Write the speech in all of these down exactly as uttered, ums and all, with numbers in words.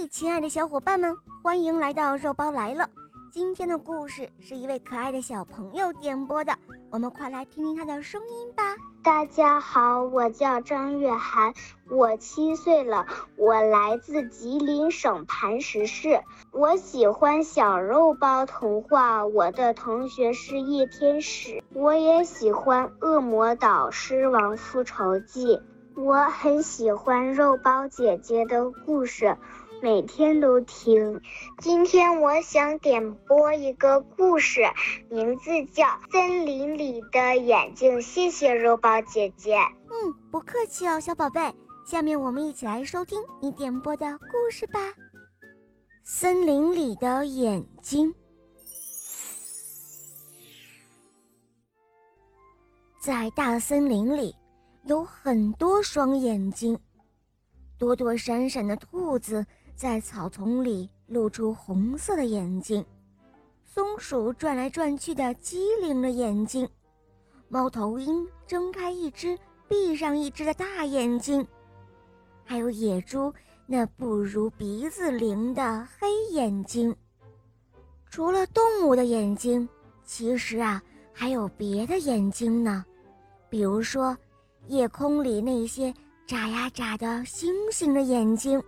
嘿，亲爱的小伙伴们，欢迎来到肉包来了。今天的故事是一位可爱的小朋友点播的，我们快来听听他的声音吧。大家好，我叫张月涵，我七岁了，我来自吉林省磐石市，我喜欢小肉包童话，我的同学是叶天使，我也喜欢恶魔岛狮王复仇记，我很喜欢肉包姐姐的故事，每天都听。今天我想点播一个故事，名字叫《森林里的眼睛》。谢谢肉包姐姐。嗯，不客气哦，小宝贝。下面我们一起来收听你点播的故事吧。《森林里的眼睛》。在大森林里，有很多双眼睛，躲躲闪闪的兔子在草丛里露出红色的眼睛，松鼠转来转去的机灵了眼睛，猫头鹰睁开一只闭上一只的大眼睛，还有野猪那不如鼻子灵的黑眼睛。除了动物的眼睛，其实啊还有别的眼睛呢，比如说夜空里那些眨呀眨的星星的眼睛，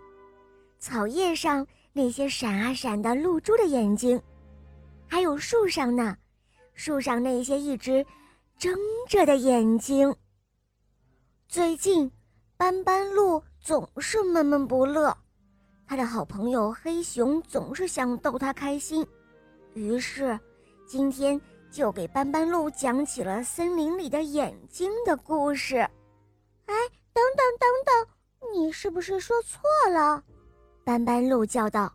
草叶上那些闪啊闪的露珠的眼睛，还有树上呢，树上那些一直睁着的眼睛。最近斑斑鹿总是闷闷不乐，他的好朋友黑熊总是想逗他开心，于是今天就给斑斑鹿讲起了森林里的眼睛的故事。哎，等等等等，你是不是说错了？斑斑鹿叫道，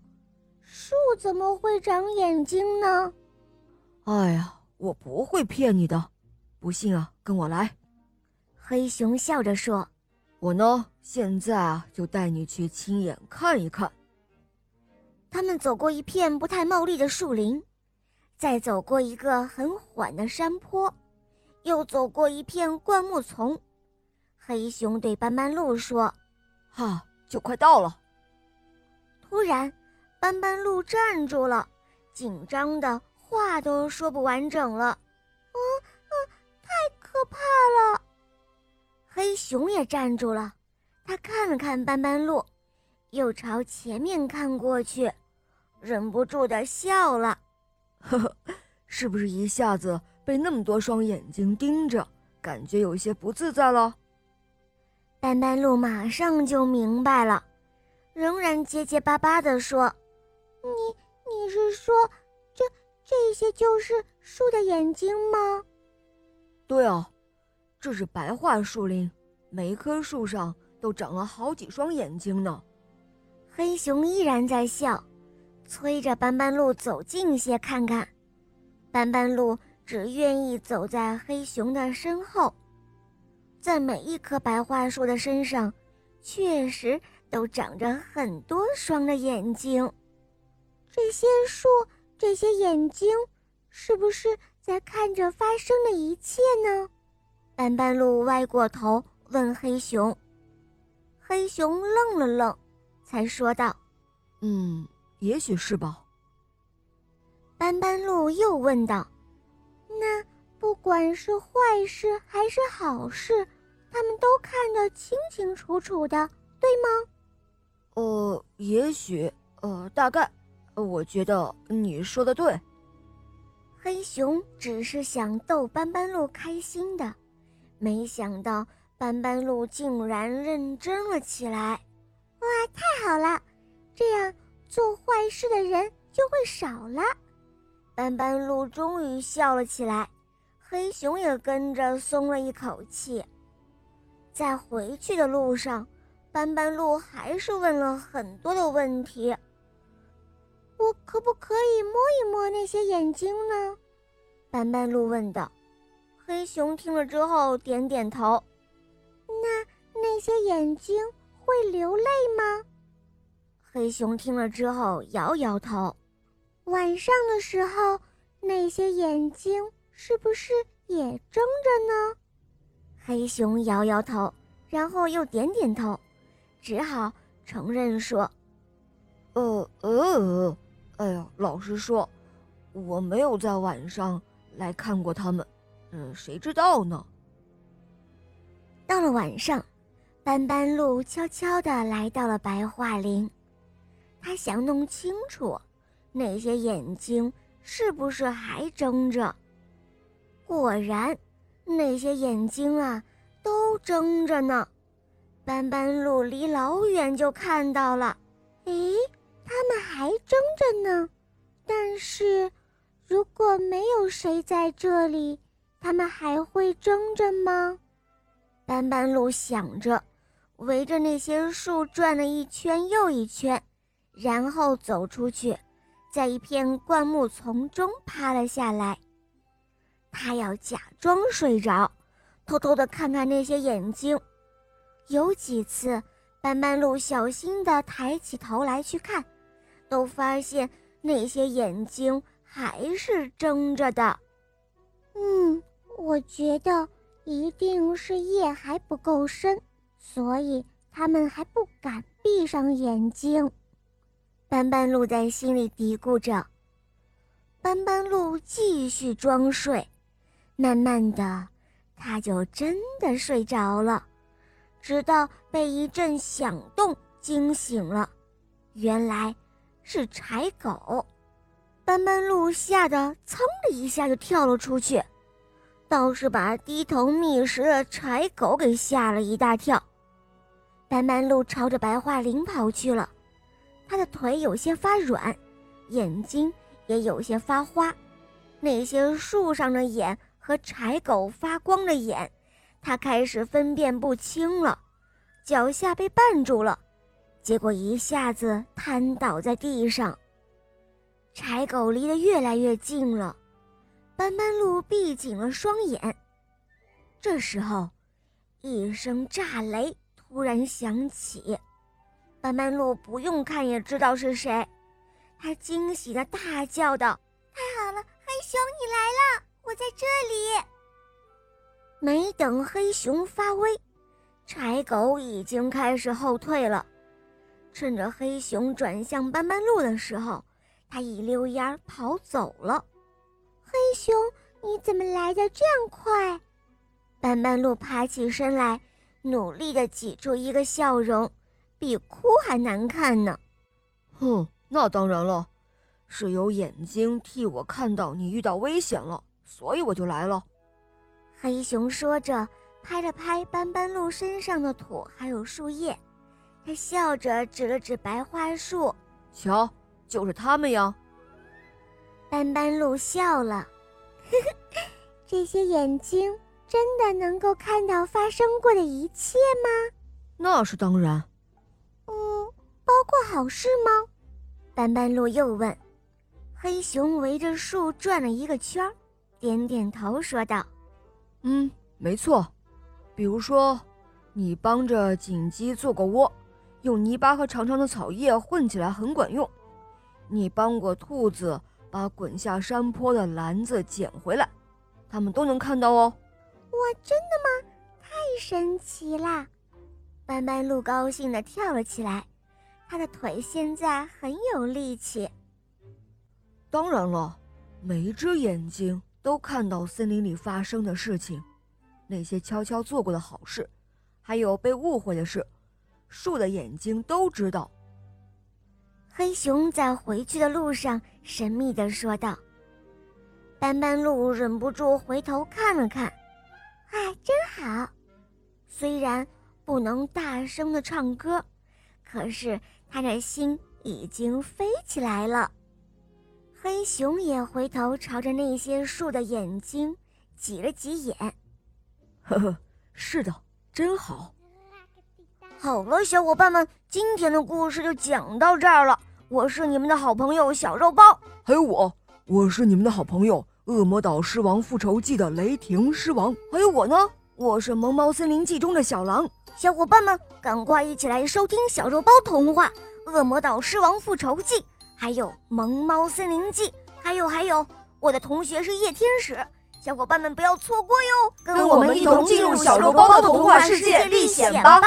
树怎么会长眼睛呢？哎呀，我不会骗你的，不信啊，跟我来。黑熊笑着说，我呢，现在啊，就带你去亲眼看一看。他们走过一片不太茂密的树林，再走过一个很缓的山坡，又走过一片灌木丛。黑熊对斑斑鹿说，哈，就快到了。突然斑斑鹿站住了，紧张的话都说不完整了。嗯嗯，太可怕了。黑熊也站住了，他看了看斑斑鹿，又朝前面看过去，忍不住的笑了。呵呵，是不是一下子被那么多双眼睛盯着，感觉有些不自在了？斑斑鹿马上就明白了，仍然结结巴巴地说，你你是说这这些就是树的眼睛吗？对啊，这是白桦树林，每一棵树上都长了好几双眼睛呢。黑熊依然在笑，催着斑斑鹿走近些看看。斑斑鹿只愿意走在黑熊的身后，在每一棵白桦树的身上确实都长着很多双的眼睛。这些树，这些眼睛，是不是在看着发生的一切呢？斑斑鹿歪过头问黑熊。黑熊愣了愣，才说道，嗯，也许是吧。斑斑鹿又问道，那不管是坏事还是好事，他们都看得清清楚楚的，对吗？呃，也许，呃，大概，我觉得你说的对。黑熊只是想逗斑斑鹿开心的，没想到斑斑鹿竟然认真了起来。哇，太好了，这样做坏事的人就会少了。斑斑鹿终于笑了起来，黑熊也跟着松了一口气。在回去的路上，斑斑鹿还是问了很多的问题。我可不可以摸一摸那些眼睛呢？斑斑鹿问道。黑熊听了之后点点头。那那些眼睛会流泪吗？黑熊听了之后摇摇头。晚上的时候，那些眼睛是不是也睁着呢？黑熊摇摇头，然后又点点头，只好承认说，呃呃，哎呀，老实说，我没有在晚上来看过他们，嗯、呃，谁知道呢？到了晚上，斑斑鹿悄悄地来到了白桦林，他想弄清楚那些眼睛是不是还睁着。果然，那些眼睛啊都睁着呢。斑斑鹿离老远就看到了，诶，它们还睁着呢。但是，如果没有谁在这里，它们还会睁着吗？斑斑鹿想着，围着那些树转了一圈又一圈，然后走出去，在一片灌木丛中趴了下来。他要假装睡着，偷偷地看看那些眼睛。有几次，斑斑鹿小心地抬起头来去看，都发现那些眼睛还是睁着的。嗯，我觉得一定是夜还不够深，所以他们还不敢闭上眼睛。斑斑鹿在心里嘀咕着。斑斑鹿继续装睡，慢慢的，他就真的睡着了，直到被一阵响动惊醒了，原来是豺狗。斑斑鹿吓得噌的一下就跳了出去，倒是把低头觅食的豺狗给吓了一大跳。斑斑鹿朝着白桦林跑去了，他的腿有些发软，眼睛也有些发花，那些树上的眼和豺狗发光的眼，他开始分辨不清了，脚下被绊住了，结果一下子瘫倒在地上。豺狗离得越来越近了，斑斑鹿闭紧了双眼。这时候，一声炸雷突然响起，斑斑鹿不用看也知道是谁，他惊喜地大叫道：“太好了，黑熊你来了，我在这里！”没等黑熊发威，豺狗已经开始后退了。趁着黑熊转向斑斑鹿的时候，他一溜烟跑走了。黑熊，你怎么来得这样快？斑斑鹿爬起身来，努力地挤出一个笑容，比哭还难看呢。哼，那当然了，是有眼睛替我看到你遇到危险了，所以我就来了。黑熊说着，拍了拍斑斑鹿身上的土还有树叶，他笑着指了指白桦树：“瞧，就是他们呀。”斑斑鹿笑了，呵呵，这些眼睛真的能够看到发生过的一切吗？那是当然。嗯，包括好事吗？斑斑鹿又问。黑熊围着树转了一个圈，点点头说道：“嗯，没错。比如说，你帮着锦鸡做过窝，用泥巴和长长的草叶混起来很管用。你帮过兔子把滚下山坡的篮子捡回来，他们都能看到哦。”哇，真的吗？太神奇啦！斑斑鹿高兴地跳了起来，他的腿现在很有力气。当然了，每一只眼睛都看到森林里发生的事情，那些悄悄做过的好事，还有被误会的事，树的眼睛都知道。黑熊在回去的路上神秘地说道。斑斑鹿忍不住回头看了看，哎，真好。虽然不能大声地唱歌，可是他的心已经飞起来了。黑熊也回头朝着那些树的眼睛挤了挤眼，呵呵，是的，真好。好了，小伙伴们，今天的故事就讲到这儿了。我是你们的好朋友小肉包，还有我，我是你们的好朋友《恶魔岛狮王复仇记》的雷霆狮王，还有我呢，我是《萌猫森林记》中的小狼。小伙伴们，赶快一起来收听小肉包童话《恶魔岛狮王复仇记》，还有《萌猫森林记》，还有还有，我的同学是夜天使。小伙伴们不要错过哟，跟我们一同进入小肉包的童话世界历险吧！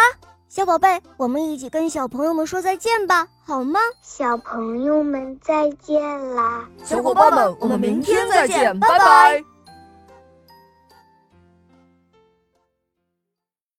小宝贝，我们一起跟小朋友们说再见吧，好吗？小朋友们再见啦！小伙伴们，我们明天再见，拜拜。